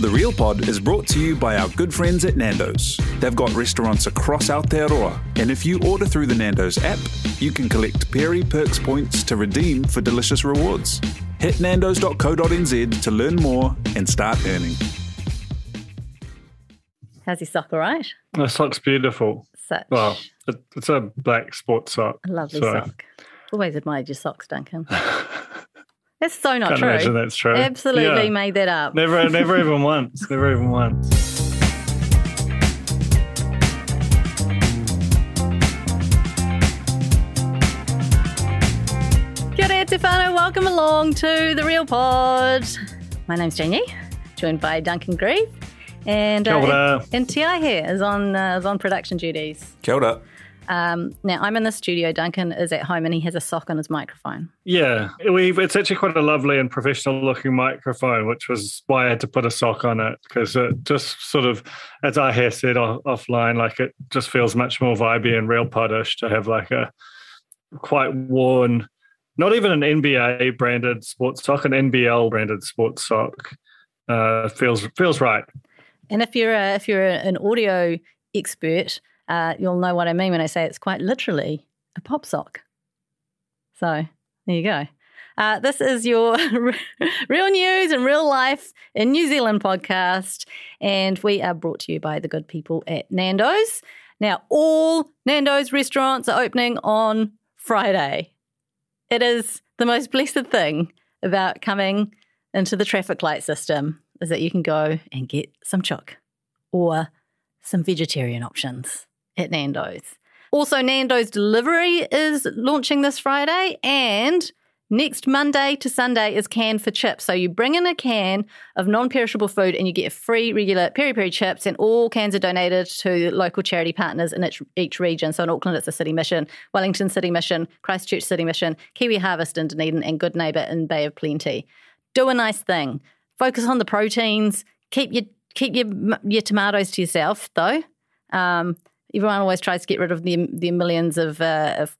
The Real Pod is brought to you by our good friends at Nando's. They've got restaurants across Aotearoa, and if you order through the Nando's app, you can collect Perry Perks points to redeem for delicious rewards. Hit nandos.co.nz to learn more and start earning. How's your sock, all right? My sock's beautiful. Well, it's a black sports sock. A lovely sock. Always admired your socks, Duncan. That's so not true. I imagine that's true. Absolutely made that up. Never even once. Never even once. Kia ora, te whanau. Welcome along to The Real Pod. My name's Jenny, joined by Duncan Grieve. And T.I. here is on production duties. Kia ora. Now, I'm in the studio, Duncan is at home and he has a sock on his microphone. Yeah, it's actually quite a lovely and professional-looking microphone, which was why I had to put a sock on it, because it just sort of, as I have said offline, like it just feels much more vibey and real poddish to have like a quite worn, not even an NBA-branded sports sock, an NBL-branded sports sock. Feels right. And if you're an audio expert, you'll know what I mean when I say it's quite literally a pop sock. So there you go. This is your real news and real life in New Zealand podcast, and we are brought to you by the good people at Nando's. Now, all Nando's restaurants are opening on Friday. It is the most blessed thing about coming into the traffic light system is that you can go and get some choc or some vegetarian options at Nando's. Also, Nando's Delivery is launching this Friday, and next Monday to Sunday is Can for Chips. So you bring in a can of non-perishable food and you get a free regular peri-peri chips, and all cans are donated to local charity partners in each region. So in Auckland, it's the City Mission, Wellington City Mission, Christchurch City Mission, Kiwi Harvest in Dunedin, and Good Neighbour in Bay of Plenty. Do a nice thing. Focus on the proteins. Keep your tomatoes to yourself, though. Everyone always tries to get rid of the millions of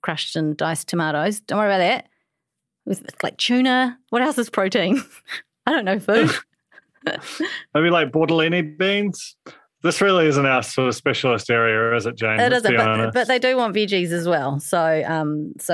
crushed and diced tomatoes. Don't worry about that. With like tuna. What else is protein? I don't know food. Maybe like bordellini beans. This really isn't our sort of specialist area, is it, James? It isn't, but they do want veggies as well. So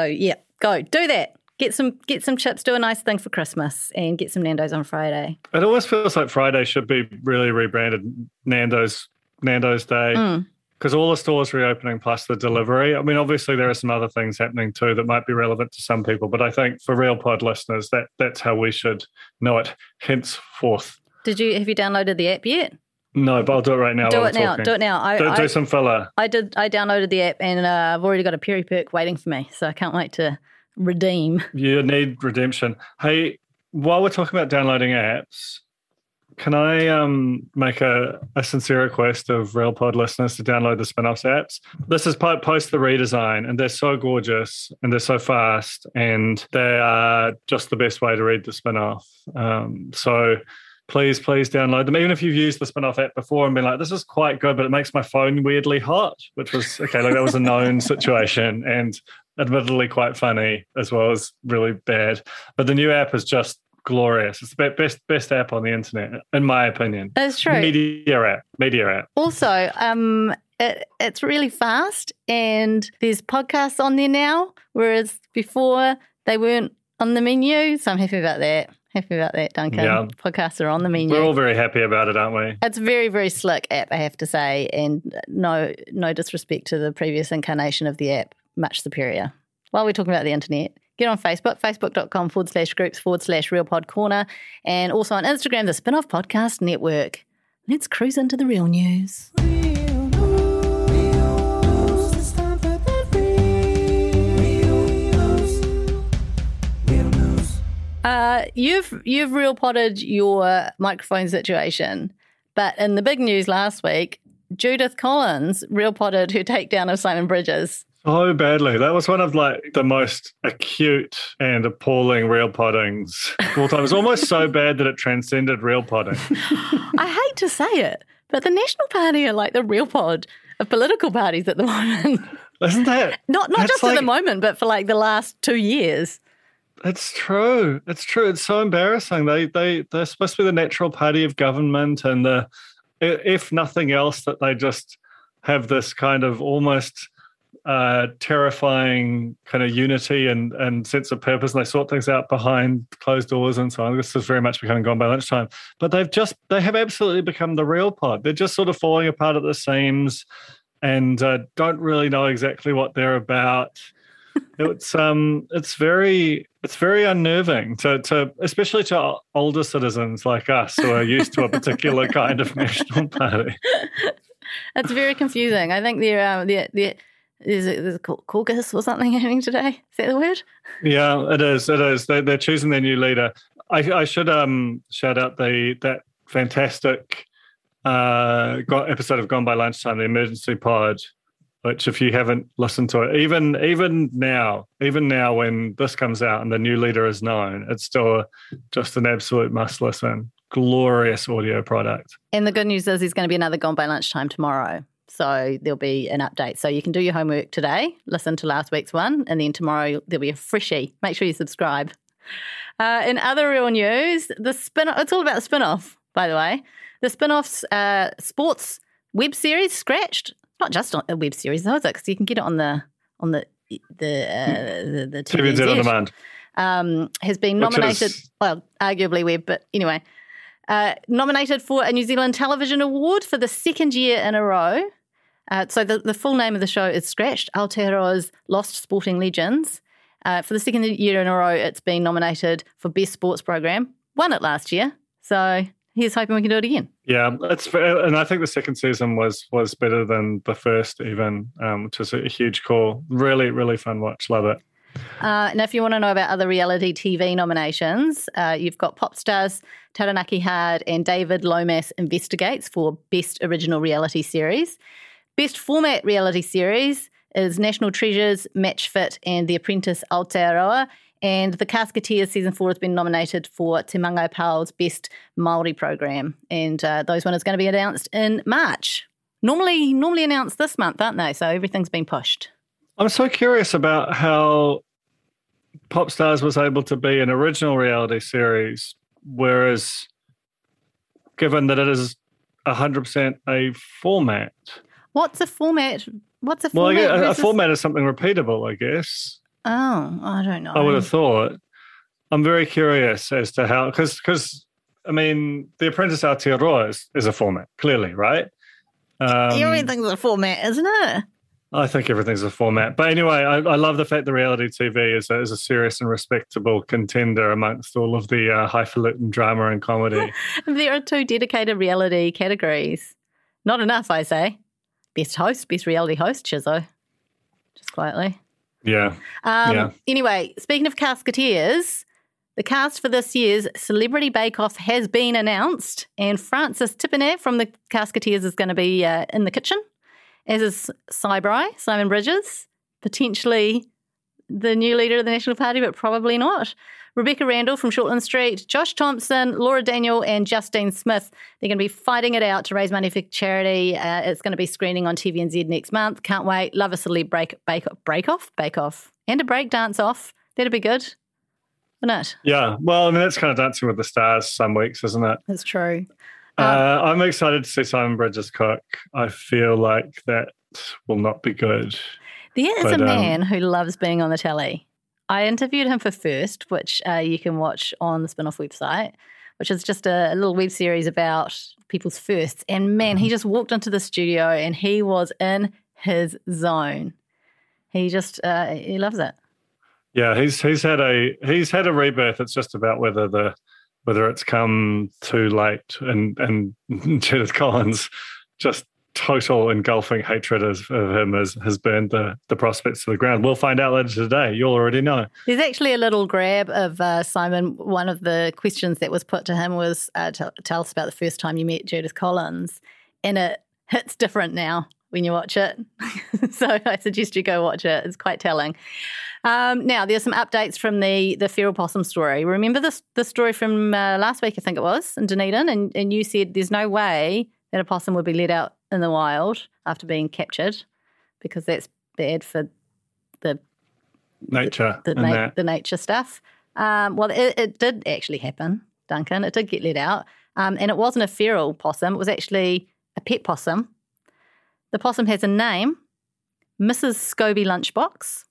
yeah, go do that. Get some chips, do a nice thing for Christmas, and get some Nando's on Friday. It always feels like Friday should be really rebranded Nando's Day, because all the stores reopening plus the delivery. I mean, obviously there are some other things happening too that might be relevant to some people, but I think for Real Pod listeners, that's how we should know it henceforth. Have you downloaded the app yet? No, but I'll do it right now. Do it now. Do some filler. I downloaded the app, and I've already got a Perry Perk waiting for me, so I can't wait to redeem. You need redemption. Hey, while we're talking about downloading apps, can I make a sincere request of RealPod listeners to download the Spinoff's apps? This is post the redesign, and they're so gorgeous and they're so fast, and they are just the best way to read the Spinoff. So please download them. Even if you've used the Spinoff app before and been like, this is quite good, but it makes my phone weirdly hot, which was okay, like that was a known situation, and admittedly quite funny as well as really bad. But the new app is just glorious. It's the best app on the internet, in my opinion. It's true. Media app. Also, it's really fast, and there's podcasts on there now, whereas before they weren't on the menu. So I'm happy about that. Happy about that, Duncan. Yeah. Podcasts are on the menu. We're all very happy about it, aren't we? It's a very, very slick app, I have to say, and no disrespect to the previous incarnation of the app, much superior. While we're talking about the internet, get on Facebook, facebook.com/groups/RealPodCorner, and also on Instagram, the Spinoff Podcast Network. Let's cruise into the real news. You've real potted your microphone situation, but in the big news last week, Judith Collins real potted her takedown of Simon Bridges. So badly. That was one of the most acute and appalling real poddings of all time. It was almost so bad that it transcended real podding. I hate to say it, but the National Party are like the real pod of political parties at the moment. Isn't that? Not just at the moment, but for the last 2 years. It's true. It's true. It's so embarrassing. They're supposed to be the natural party of government, and if nothing else, that they just have this kind of almost terrifying kind of unity and sense of purpose, and they sort things out behind closed doors and so on. This is very much becoming Gone by Lunchtime. But they have absolutely become the real pod. They're just sort of falling apart at the seams and don't really know exactly what they're about. It's very unnerving to especially to older citizens like us who are used to a particular kind of National Party. It's very confusing. I think there's a caucus or something happening today. Is that the word? Yeah, it is. It is. They're choosing their new leader. I should shout out that fantastic episode of Gone by Lunchtime, the emergency pod, which if you haven't listened to it, even now when this comes out and the new leader is known, it's still just an absolute must listen. Glorious audio product. And the good news is there's going to be another Gone by Lunchtime tomorrow. So there'll be an update. So you can do your homework today, listen to last week's one, and then tomorrow there'll be a freshie. Make sure you subscribe. In other real news, it's all about the Spinoff, by the way. The Spinoff's sports web series, Scratched. Not just on a web series, though, is it? Because you can get it on the TVNZ on demand. Has been nominated, arguably web, but anyway, nominated for a New Zealand Television Award for the second year in a row. So the full name of the show is Scratched, Aotearoa's Lost Sporting Legends. For the second year in a row, it's been nominated for Best Sports Program. Won it last year, so here's hoping we can do it again. Yeah, that's fair. And I think the second season was better than the first even, which was a huge call. Really, really fun watch. Love it. And if you want to know about other reality TV nominations, you've got Popstars, Taranaki Hard and David Lomas Investigates for Best Original Reality Series. Best Format Reality Series is National Treasures, Match Fit and The Apprentice Aotearoa. And The Casketeers Season 4 has been nominated for Te Māngai Pāho's Best Māori Programme. And those one is going to be announced in March. Normally announced this month, aren't they? So everything's been pushed. I'm so curious about how Popstars was able to be an original reality series, whereas given that it is 100% a format. What's a format? A format is something repeatable, I guess. Oh, I don't know. I would have thought. I'm very curious as to how, because I mean, The Apprentice Aotearoa is a format, clearly, right? Everything's a format, isn't it? I think everything's a format. But anyway, I love the fact that reality TV is a serious and respectable contender amongst all of the highfalutin drama and comedy. There are two dedicated reality categories. Not enough, I say. Best host, best reality host, Chizo. Just quietly. Yeah. Anyway, speaking of Casketeers, the cast for this year's Celebrity Bake Off has been announced, and Francis Tipinev from the Casketeers is going to be in the kitchen, as is Simon Bridges, potentially the new leader of the National Party, but probably not. Rebecca Randall from Shortland Street, Josh Thompson, Laura Daniel and Justine Smith. They're going to be fighting it out to raise money for charity. It's going to be screening on TVNZ next month. Can't wait. Love a silly bake off, and a break dance off. That'd be good, wouldn't it? Yeah. Well, I mean, that's kind of Dancing with the Stars some weeks, isn't it? That's true. I'm excited to see Simon Bridges cook. I feel like that will not be good. There is a man who loves being on the telly. I interviewed him for First, which you can watch on the Spinoff website, which is just a little web series about people's firsts. And man, he just walked into the studio and he was in his zone. He just he loves it. Yeah, he's had a rebirth. It's just about whether it's come too late. And Judith Collins just total engulfing hatred of him has burned the prospects to the ground. We'll find out later today. You'll already know. There's actually a little grab of Simon. One of the questions that was put to him was, tell us about the first time you met Judith Collins. And it hits different now when you watch it. So I suggest you go watch it. It's quite telling. Now, there's some updates from the feral possum story. Remember this story from last week, I think it was, in Dunedin? And you said there's no way that a possum would be let out in the wild after being captured, because that's bad for the nature, the nature stuff. Well, it did actually happen, Duncan. It did get let out, and it wasn't a feral possum. It was actually a pet possum. The possum has a name, Mrs. Scobie Lunchbox.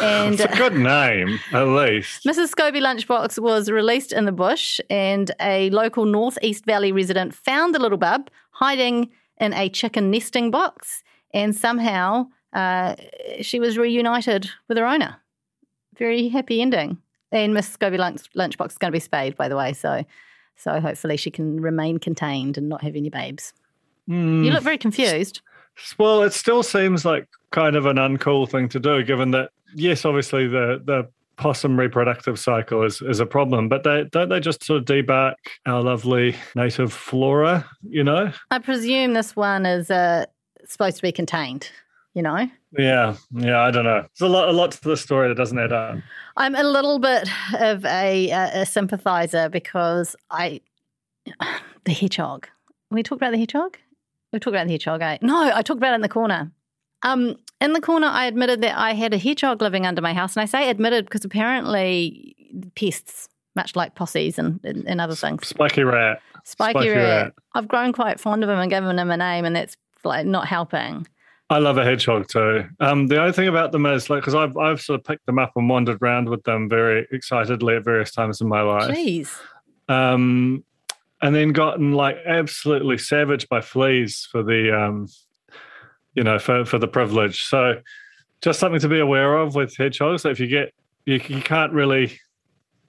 And it's a good name, at least. Mrs. Scobie Lunchbox was released in the bush, and a local North East Valley resident found the little bub hiding in a chicken nesting box, and somehow she was reunited with her owner. Very happy ending. And Mrs. Scobie Lunchbox is going to be spayed, by the way, so hopefully she can remain contained and not have any babes. You look very confused. Well, it still seems like kind of an uncool thing to do, given that, yes, obviously the possum reproductive cycle is a problem, but don't they just sort of debark our lovely native flora, you know? I presume this one is supposed to be contained, you know? Yeah, I don't know. There's a lot to the story that doesn't add up. I'm a little bit of a sympathiser because the hedgehog. We talked about the hedgehog? We talked about the hedgehog, eh? No, I talked about it in the corner. In the corner, I admitted that I had a hedgehog living under my house, and I say admitted because apparently pests, much like posses and other things. Spiky rat. I've grown quite fond of him and given him a name, and that's like not helping. I love a hedgehog too. The only thing about them is, like, because I've sort of picked them up and wandered around with them very excitedly at various times in my life. Jeez. And then gotten like absolutely savaged by fleas for the for the privilege. So just something to be aware of with hedgehogs. If you get, you can't really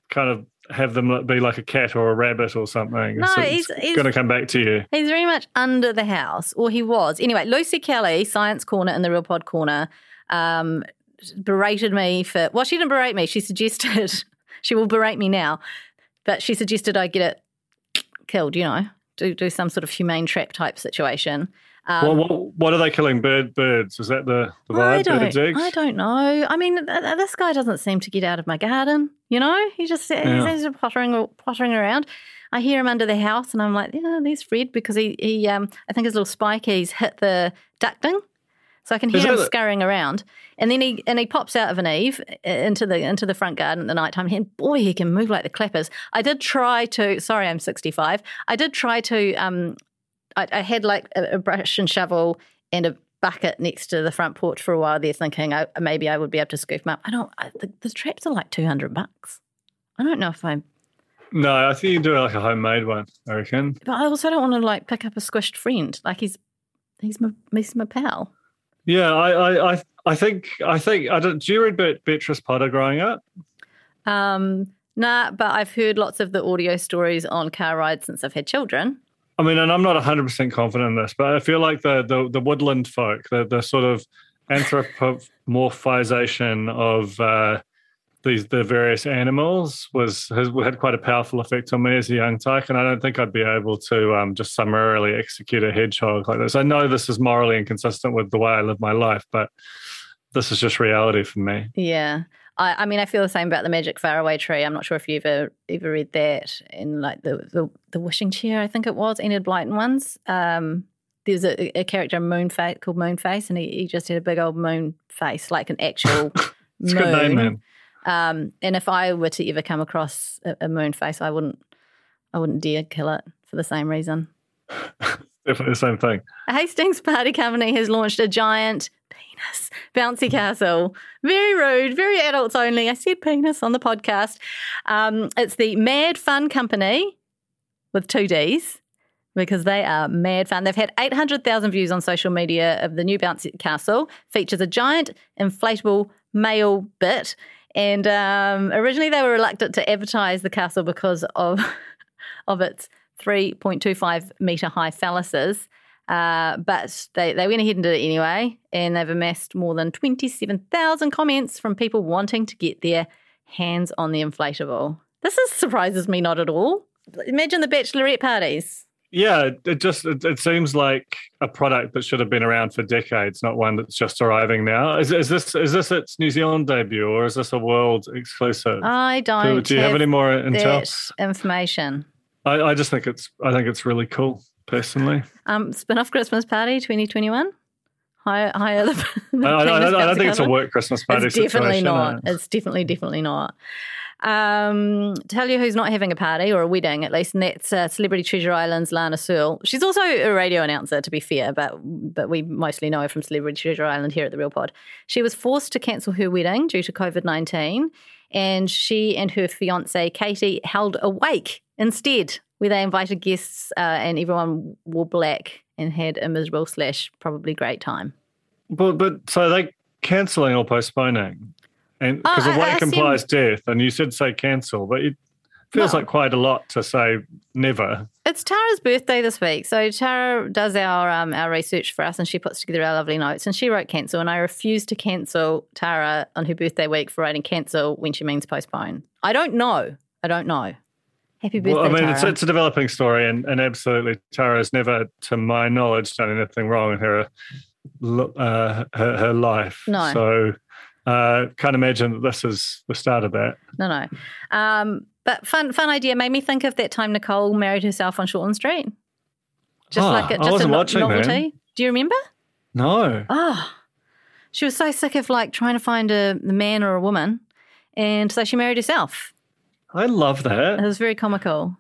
kind of have them be like a cat or a rabbit or something. No, so he's going to come back to you. He's very much under the house, or he was. Anyway, Lucy Kelly, Science Corner and the Real Pod Corner, berated me for, well, she didn't berate me. She suggested, she will berate me now, but she suggested I get it killed, you know, do some sort of humane trap type situation. What are they killing? Birds? Is that the vibe? Birds' eggs? I don't know. I mean, this guy doesn't seem to get out of my garden, you know? He just he's pottering around. I hear him under the house and I'm like, yeah, there's Fred, because he I think his little spikies hit the ducting. So I can hear him scurrying around. And then he pops out of an eave into the front garden at the night time. And boy, he can move like the clappers. I did try to, sorry, I'm 65. I did try to I had like a brush and shovel and a bucket next to the front porch for a while there, thinking maybe I would be able to scoop them up. The traps are like $200. I don't know if I'm... No, I think you can do like a homemade one, I reckon. But I also don't want to like pick up a squished friend. Like he's my pal. Yeah, I think I don't. Do you read Beatrice Potter growing up? Nah, but I've heard lots of the audio stories on car rides since I've had children. I mean, and I'm not 100% confident in this, but I feel like the woodland folk, the sort of anthropomorphization of the various animals had quite a powerful effect on me as a young tyke, and I don't think I'd be able to just summarily execute a hedgehog like this. I know this is morally inconsistent with the way I live my life, but this is just reality for me. Yeah. I mean, I feel the same about the Magic Faraway Tree. I'm not sure if you ever read that. And like the Wishing Chair, I think it was, Enid Blyton ones. There's a character Moonface called Moonface, and he just had a big old moon face, like an actual it's moon. It's a good name, man. And if I were to ever come across a moon face, I wouldn't dare kill it for the same reason. Definitely the same thing. A Hastings Party Company has launched a giant penis. Bouncy Castle. Very rude, very adults only. I said penis on the podcast. It's the Mad Fun Company with two Ds because they are mad fun. They've had 800,000 views on social media of the new Bouncy Castle. Features a giant inflatable male bit. And originally they were reluctant to advertise the castle because of its 3.25 metre high phalluses. But they went ahead and did it anyway, and they've amassed more than 27,000 comments from people wanting to get their hands on the inflatable. This surprises me not at all. Imagine the bachelorette parties. Yeah, it seems like a product that should have been around for decades, not one that's just arriving now. Is this its New Zealand debut, or is this a world exclusive? I don't. Do you have any more intel? Information. I just think it's really cool. Personally, Spinoff Christmas Party 2021. Higher the I don't think it's a work Christmas party. It's definitely not. It's definitely not. Tell you who's not having a party or a wedding, at least, and that's Celebrity Treasure Island's Lana Searle. She's also a radio announcer, to be fair, but we mostly know her from Celebrity Treasure Island here at The Real Pod. She was forced to cancel her wedding due to COVID-19, and she and her fiancé, Katie, held a wake instead, where they invited guests and everyone wore black and had a miserable / probably great time. But so they cancelling or postponing? And because a wake implies death, and you should say cancel, but it feels like quite a lot to say never. It's Tara's birthday this week, so Tara does our research for us, and she puts together our lovely notes, and she wrote cancel, and I refuse to cancel Tara on her birthday week for writing cancel when she means postpone. I don't know. Happy birthday, Tara. It's a developing story, and absolutely, Tara has never, to my knowledge, done anything wrong in her life. No. So can't imagine that this is the start of that. No. But fun idea. Made me think of that time Nicole married herself on Shortland Street. Just a novelty. Do you remember? No. Oh, she was so sick of trying to find a man or a woman, and so she married herself. I love that. It was very comical.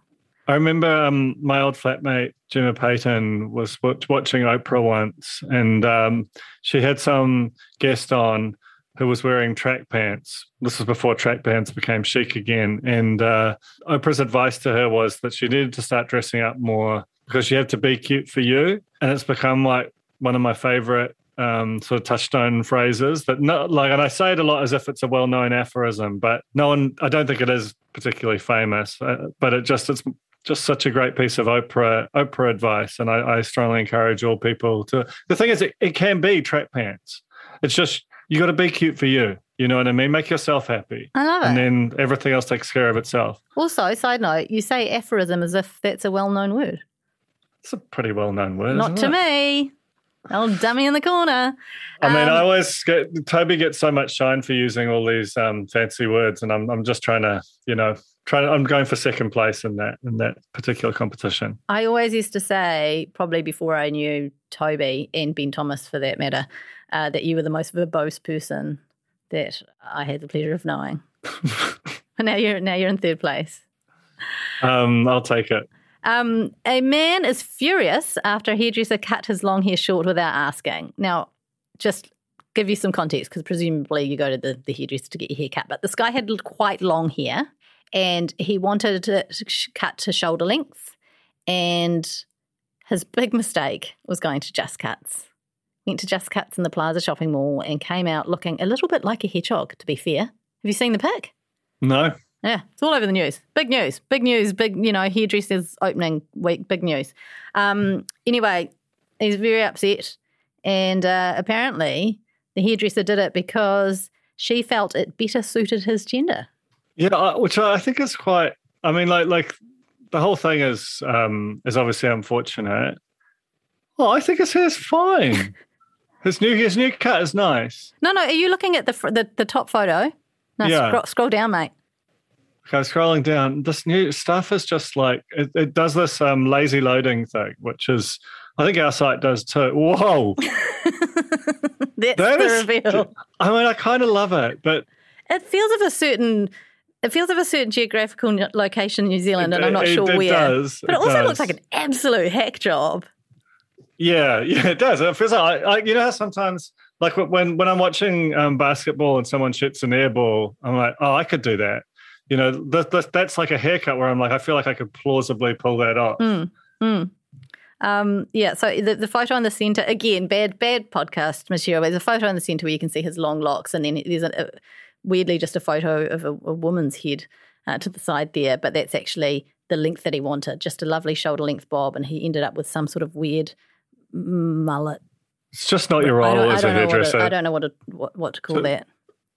I remember my old flatmate, Gemma Payton, was watching Oprah once, and she had some guest on who was wearing track pants. This was before track pants became chic again. And Oprah's advice to her was that she needed to start dressing up more because you have to be cute for you. And it's become one of my favourite sort of touchstone phrases that and I say it a lot as if it's a well-known aphorism, but I don't think it is particularly famous, but it's just such a great piece of Oprah advice, and I strongly encourage all people to. The thing is, it can be track pants. It's just you got to be cute for you. You know what I mean? Make yourself happy. I love it, and then everything else takes care of itself. Also, side note, you say aphorism as if that's a well-known word. It's a pretty well-known word. Not to me. Old dummy in the corner. I always Toby gets so much shine for using all these fancy words, and I'm just trying to, I'm going for second place in that particular competition. I always used to say, probably before I knew Toby and Ben Thomas for that matter, that you were the most verbose person that I had the pleasure of knowing. Now you're in third place. I'll take it. A man is furious after a hairdresser cut his long hair short without asking. Now, just give you some context, because presumably you go to the hairdresser to get your hair cut. But this guy had quite long hair, and he wanted to cut to shoulder length. And his big mistake was going to Just Cuts. Went to Just Cuts in the Plaza shopping mall and came out looking a little bit like a hedgehog, to be fair. Have you seen the pic? No. Yeah, it's all over the news. Big news, hairdressers opening week, big news. Anyway, he's very upset, and apparently the hairdresser did it because she felt it better suited his gender. Yeah, which I think is quite, the whole thing is obviously unfortunate. Well, I think his hair's fine. His new cut is nice. No, are you looking at the top photo? No, yeah. Scroll down, mate. Okay, scrolling down, this new stuff is just it does this lazy loading thing, which is, I think our site does too. Whoa. That's the reveal. I kind of love it, but... It feels of a certain geographical location in New Zealand, and I'm not sure where. It does. But it also looks like an absolute hack job. Yeah, it does. It feels like, you know how sometimes Like when I'm watching basketball and someone shoots an air ball, I'm like, oh, I could do that. You know, that's like a haircut where I'm like, I feel like I could plausibly pull that off. Mm, mm. Yeah, so the photo in the centre, again, bad podcast, Monsieur, but there's a photo in the centre where you can see his long locks, and then there's weirdly just a photo of a woman's head to the side there, but that's actually the length that he wanted, just a lovely shoulder-length bob, and he ended up with some sort of weird mullet. It's just not your role as a hairdresser. I don't know what to call that.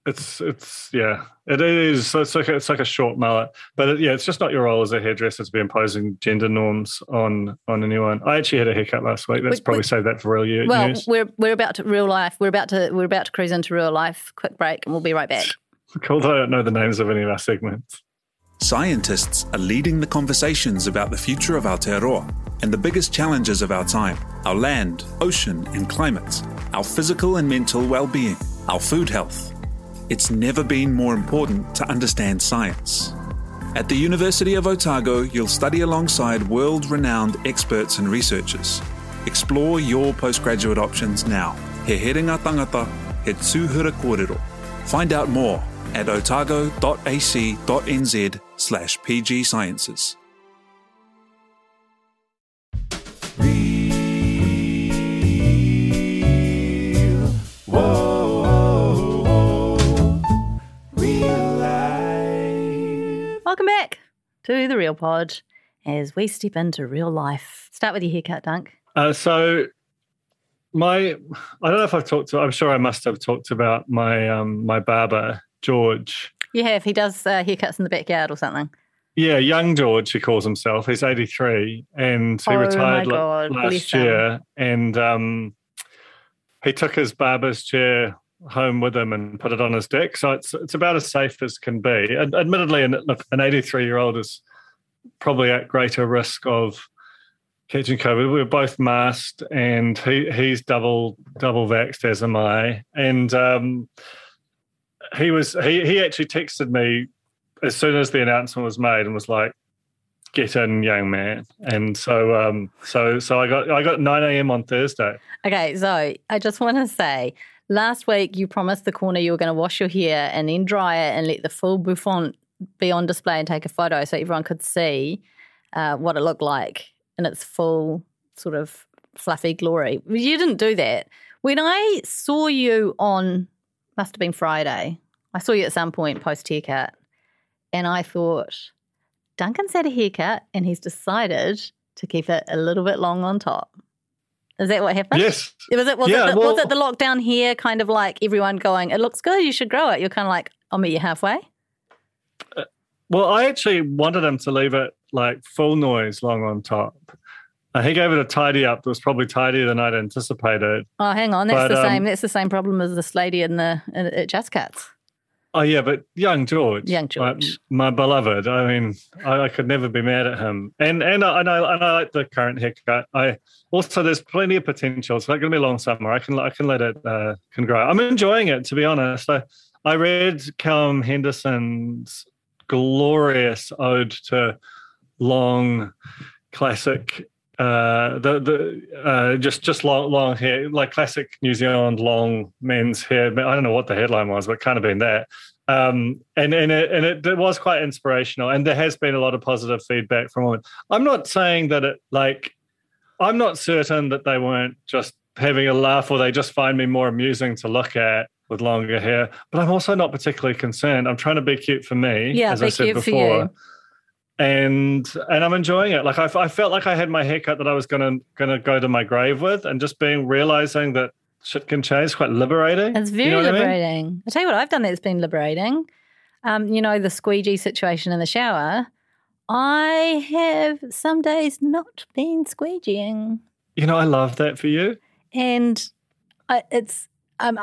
It is. It's like a short mullet, but it's just not your role as a hairdresser to be imposing gender norms on anyone. I actually had a haircut last week. Let's probably save that for real news. Well, we're about to real life. We're about to cruise into real life. Quick break, and we'll be right back. Cool. I don't know the names of any of our segments. Scientists are leading the conversations about the future of Aotearoa and the biggest challenges of our time: our land, ocean, and climates, our physical and mental well-being, our food health. It's never been more important to understand science. At the University of Otago, you'll study alongside world-renowned experts and researchers. Explore your postgraduate options now. He Heringa Tangata, He Tūhura Kōrero. Find out more at otago.ac.nz/pgsciences. Welcome back to The Real Pod as we step into real life. Start with your haircut, Dunk. I don't know if I've talked to, I'm sure I must have talked about my barber, George. You have. He does haircuts in the backyard or something. Yeah, young George, he calls himself. He's 83 and he retired last year. And he took his barber's chair home with him and put it on his deck, so it's about as safe as can be. And admittedly, an 83-year-old is probably at greater risk of catching COVID. We're both masked, and he's double vaxxed, as am I. And he actually texted me as soon as the announcement was made and was like, "Get in, young man." And so I got 9 a.m. on Thursday. Okay, so I just want to say, last week, you promised the corner you were going to wash your hair and then dry it and let the full bouffant be on display and take a photo so everyone could see what it looked like in its full sort of fluffy glory. You didn't do that. When I saw you on, must have been Friday, I saw you at some point post-haircut, and I thought, Duncan's had a haircut and he's decided to keep it a little bit long on top. Is that what happened? Yes. Was it the lockdown here, kind of like everyone going, it looks good, you should grow it? You're kind of like, I'll meet you halfway? Well, I actually wanted him to leave it like full noise, long on top. He gave it a tidy up that was probably tidier than I'd anticipated. Oh, hang on. That's the same problem as this lady at Just Cuts. Oh, yeah, but young George. My beloved. I mean, I could never be mad at him. And I like the current haircut. There's plenty of potential. It's not going to be a long summer. I can let it can grow. I'm enjoying it, to be honest. I read Callum Henderson's glorious ode to long, classic, just long hair, like classic New Zealand long men's hair. I don't know what the headline was, but it kind of been that. And it was quite inspirational. And there has been a lot of positive feedback from women. I'm not saying that I'm not certain that they weren't just having a laugh or they just find me more amusing to look at with longer hair. But I'm also not particularly concerned. I'm trying to be cute for me, as I said before. And I'm enjoying it. Like I felt like I had my haircut that I was gonna go to my grave with, and just realizing that shit can change is quite liberating. It's very liberating. I mean? I'll tell you what I've done that's been liberating. The squeegee situation in the shower. I have some days not been squeegeeing. I love that for you. And I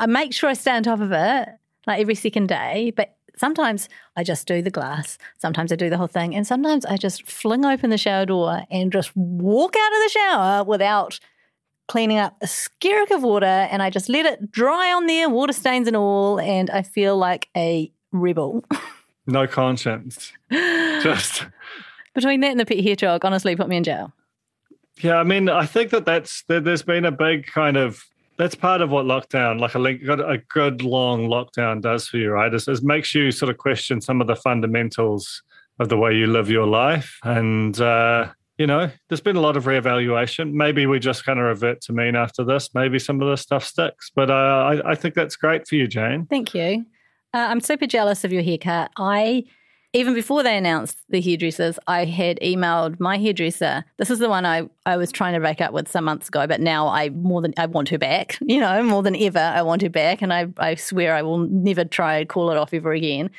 make sure I stay on top of it, like every second day, but sometimes I just do the glass, sometimes I do the whole thing, and sometimes I just fling open the shower door and just walk out of the shower without cleaning up a skerrick of water, and I just let it dry on there, water stains and all, and I feel like a rebel. No conscience. Just between that and the pet hair jog, honestly, put me in jail. Yeah, I mean, I think that there's been a big kind of that's part of what lockdown, like a good long lockdown does for you, right? It makes you sort of question some of the fundamentals of the way you live your life. And, you know, there's been a lot of reevaluation. Maybe we just kind of revert to mean after this. Maybe some of this stuff sticks. But I think that's great for you, Jane. Thank you. I'm super jealous of your haircut. Even before they announced the hairdressers, I had emailed my hairdresser. This is the one I was trying to break up with some months ago, but now I want her back, you know, more than ever. I want her back, and I swear I will never try to call it off ever again.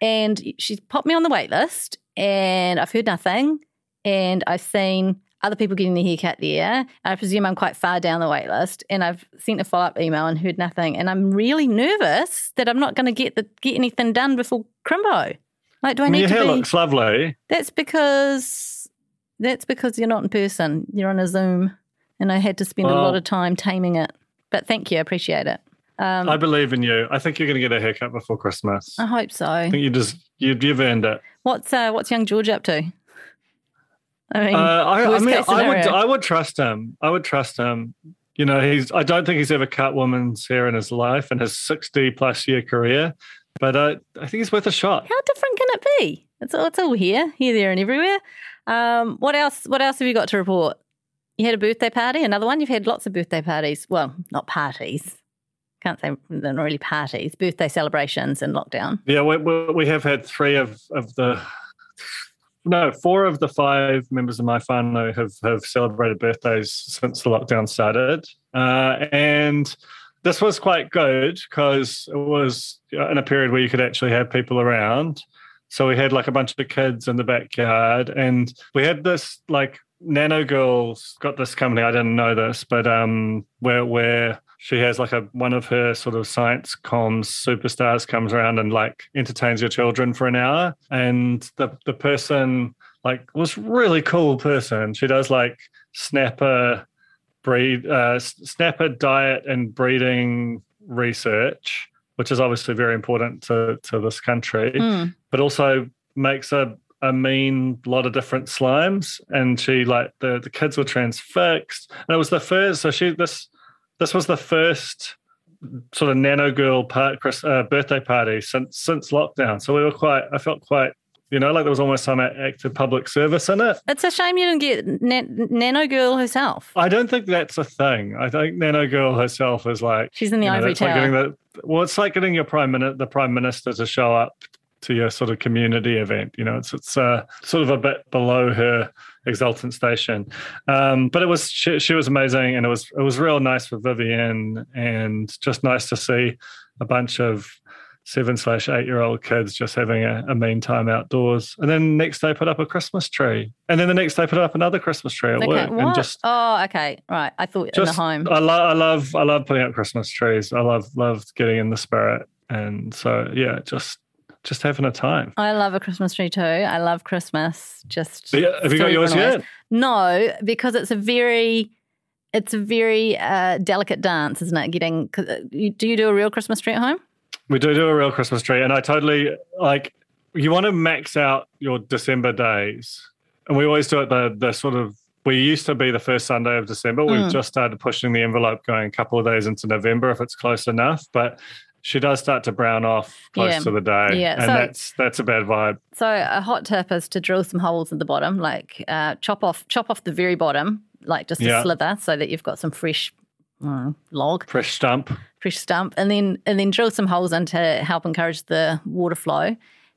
And she's popped me on the wait list, and I've heard nothing, and I've seen other people getting their haircut there, and I presume I'm quite far down the wait list, and I've sent a follow-up email and heard nothing, and I'm really nervous that I'm not going to get anything done before Crimbo. Like, do I need to be... Your hair looks lovely. That's because you're not in person. You're on a Zoom, and I had to spend a lot of time taming it. But thank you. I appreciate it. I believe in you. I think you're going to get a haircut before Christmas. I hope so. I think you've earned it. What's young George up to? I mean, I would trust him. I would trust him. You know, I don't think he's ever cut women's hair in his life, in his 60-plus-year career. But I think it's worth a shot. How different can it be? It's all here, there, and everywhere. What else have you got to report? You had a birthday party, another one. You've had lots of birthday parties. Well, not parties. Can't say they're not really parties. Birthday celebrations in lockdown. Yeah, we have had four of the five members of my whānau have celebrated birthdays since the lockdown started, and. This was quite good because it was in a period where you could actually have people around. So we had like a bunch of kids in the backyard, and we had this like Nano Girl's got this company. I didn't know this, but where she has like one of her sort of science comms superstars comes around and like entertains your children for an hour. And the person like was really cool person. She does like snapper diet and breeding research, which is obviously very important to this country, but also makes a mean lot of different slimes. And she like the kids were transfixed, and it was the first. So this was the first sort of Nano Girl birthday party since lockdown. So I felt quite. You know, like there was almost some act of public service in it. It's a shame you didn't get Nano Girl herself. I don't think that's a thing. I think Nano Girl herself is like... She's in the ivory tower. Like it's like getting the Prime Minister to show up to your sort of community event. You know, it's sort of a bit below her exultant station. But it was she was amazing, and it was real nice for Vivian, and just nice to see a bunch of 7/8-year-old kids just having a mean time outdoors. And then next day put up a Christmas tree. And then the next day put up another Christmas tree at work. What? And okay. Right. I thought in the home. I love putting up Christmas trees. I love getting in the spirit. And so yeah, just having a time. I love a Christmas tree too. I love Christmas. Have you got yours yet? No, because it's a very delicate dance, isn't it? Do you do a real Christmas tree at home? We do a real Christmas tree, and I totally, like, you want to max out your December days. And we always do it we used to be the first Sunday of December. We've just started pushing the envelope going a couple of days into November if it's close enough. But she does start to brown off close to the day, and that's a bad vibe. So a hot tip is to drill some holes in the bottom, like chop off the very bottom, like just a slither, so that you've got some fresh log. Fresh stump, and then drill some holes in to help encourage the water flow.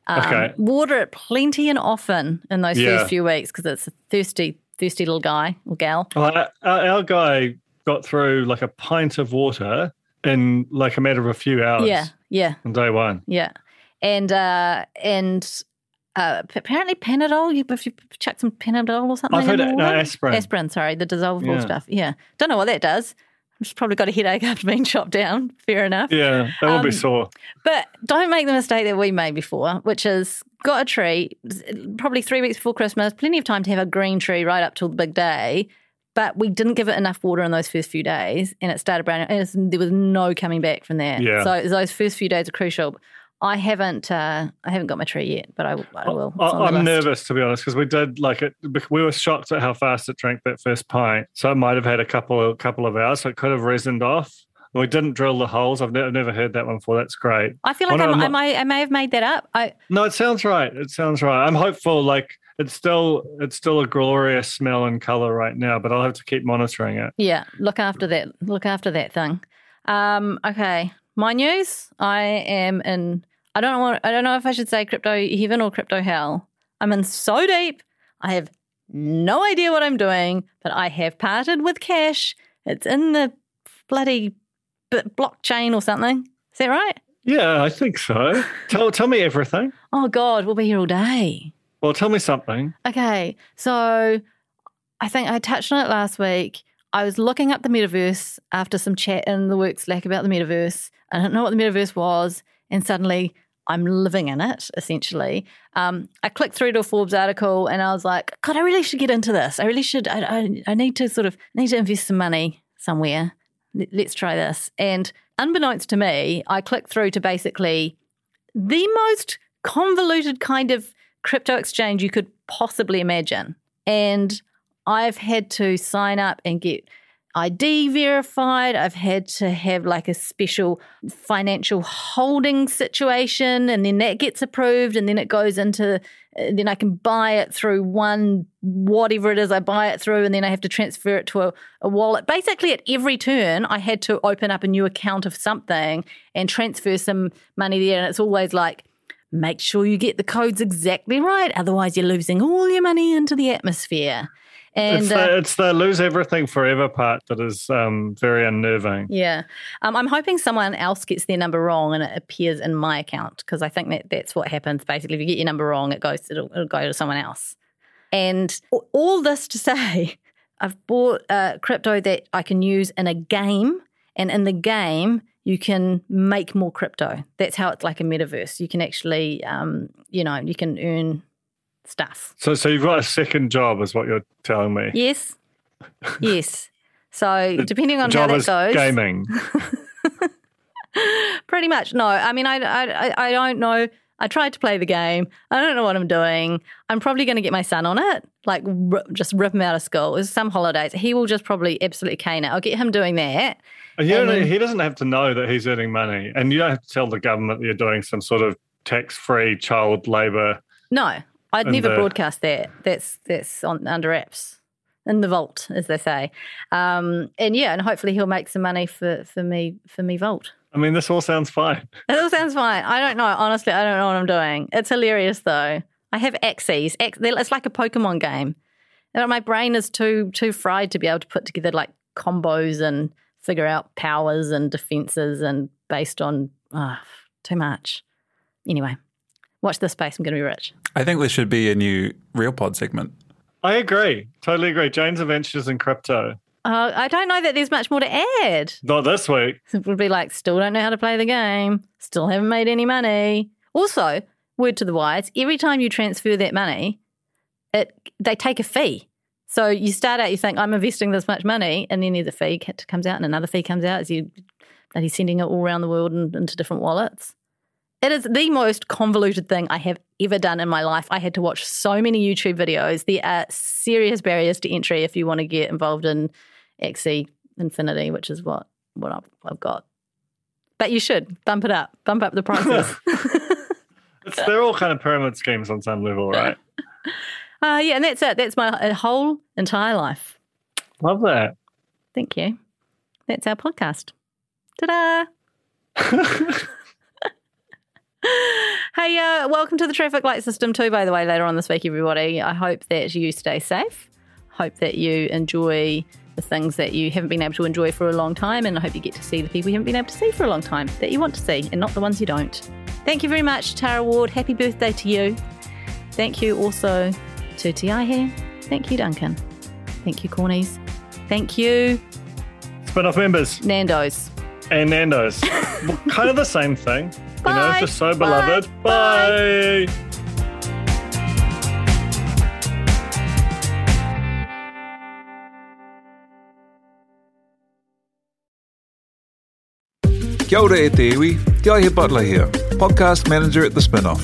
Okay. Water it plenty and often in those first few weeks, because it's a thirsty little guy or gal. Well, our guy got through like a pint of water in like a matter of a few hours. Yeah. On day one. Yeah, and apparently Panadol. If you chuck some Panadol or something, I've heard aspirin. Aspirin, sorry, the dissolvable stuff. Yeah, don't know what that does. She's probably got a headache after being chopped down. Fair enough. Yeah, that will be sore. But don't make the mistake that we made before, which is got a tree, probably 3 weeks before Christmas, plenty of time to have a green tree right up till the big day, but we didn't give it enough water in those first few days, and it started browning, and there was no coming back from that. Yeah. So those first few days are crucial. I haven't got my tree yet, but I will. I'm nervous, to be honest, because we did like it. We were shocked at how fast it drank that first pint. So it might have had a couple of hours. So it could have resined off. We didn't drill the holes. I've never heard that one before. That's great. I feel like I may have made that up. No, it sounds right. It sounds right. I'm hopeful. Like it's still a glorious smell and colour right now, but I'll have to keep monitoring it. Yeah, look after that. Look after that thing. Okay, my news. I don't know if I should say crypto heaven or crypto hell. I'm in so deep. I have no idea what I'm doing, but I have parted with cash. It's in the bloody blockchain or something. Is that right? Yeah, I think so. Tell me everything. Oh, God, we'll be here all day. Well, tell me something. Okay, so I think I touched on it last week. I was looking up the metaverse after some chat in the work Slack about the metaverse. I didn't know what the metaverse was, and suddenly I'm living in it, essentially. I clicked through to a Forbes article and I was like, God, I really should get into this. I really should. I need to invest some money somewhere. Let's try this. And unbeknownst to me, I clicked through to basically the most convoluted kind of crypto exchange you could possibly imagine. And I've had to sign up and get ID verified. I've had to have like a special financial holding situation, and then that gets approved, and then it goes into, then I can buy it through one, whatever it is I buy it through, and then I have to transfer it to a wallet. Basically at every turn I had to open up a new account of something and transfer some money there, and it's always like, make sure you get the codes exactly right, otherwise you're losing all your money into the atmosphere. And it's the lose everything forever part that is very unnerving. Yeah. I'm hoping someone else gets their number wrong and it appears in my account, because I think that's what happens. Basically, if you get your number wrong, it'll go to someone else. And all this to say, I've bought crypto that I can use in a game, and in the game you can make more crypto. That's how it's like a metaverse. You can actually, you can earn stuff. So you've got a second job is what you're telling me. Yes. Yes. So depending on how that goes. Gaming. Pretty much. No, I mean, I don't know. I tried to play the game. I don't know what I'm doing. I'm probably going to get my son on it, like just rip him out of school. It's some holidays. He will just probably absolutely cane it. I'll get him doing that. He doesn't have to know that he's earning money, and you don't have to tell the government that you're doing some sort of tax-free child labour. No. I'd never broadcast that. That's under wraps, in the vault, as they say. And hopefully he'll make some money for me vault. I mean, this all sounds fine. It all sounds fine. I don't know. Honestly, I don't know what I'm doing. It's hilarious, though. I have axes. It's like a Pokemon game. And my brain is too fried to be able to put together, like, combos and figure out powers and defences and based on too much. Anyway. Watch this space, I'm going to be rich. I think there should be a new RealPod segment. I agree. Totally agree. Jane's Adventures in Crypto. I don't know that there's much more to add. Not this week. It would be like, still don't know how to play the game. Still haven't made any money. Also, word to the wise, every time you transfer that money, they take a fee. So you start out, you think, I'm investing this much money, and then there's a fee comes out and another fee comes out as you're sending it all around the world and into different wallets. It is the most convoluted thing I have ever done in my life. I had to watch so many YouTube videos. There are serious barriers to entry if you want to get involved in Axie Infinity, which is what I've got. But you should bump it up. Bump up the prices. They're all kind of pyramid schemes on some level, right? And that's it. That's my whole entire life. Love that. Thank you. That's our podcast. Ta-da! Hey, welcome to the traffic light system too, by the way, later on this week, everybody. I hope that you stay safe. Hope that you enjoy the things that you haven't been able to enjoy for a long time, and I hope you get to see the people you haven't been able to see for a long time that you want to see, and not the ones you don't. Thank you very much, Tara Ward. Happy birthday to you. Thank you also to Tiahe. Thank you, Duncan. Thank you, Cornies. Thank you. Spinoff members. Nando's. And Nando's. Kind of the same thing. Bye. You know, just so beloved. Bye. Bye. Kia ora e te iwi, Tiahe Butler here, podcast manager at The Spinoff.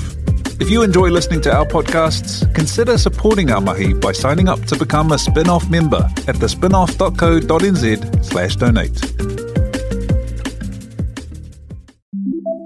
If you enjoy listening to our podcasts, consider supporting our mahi by signing up to become a Spinoff member at thespinoff.co.nz/donate.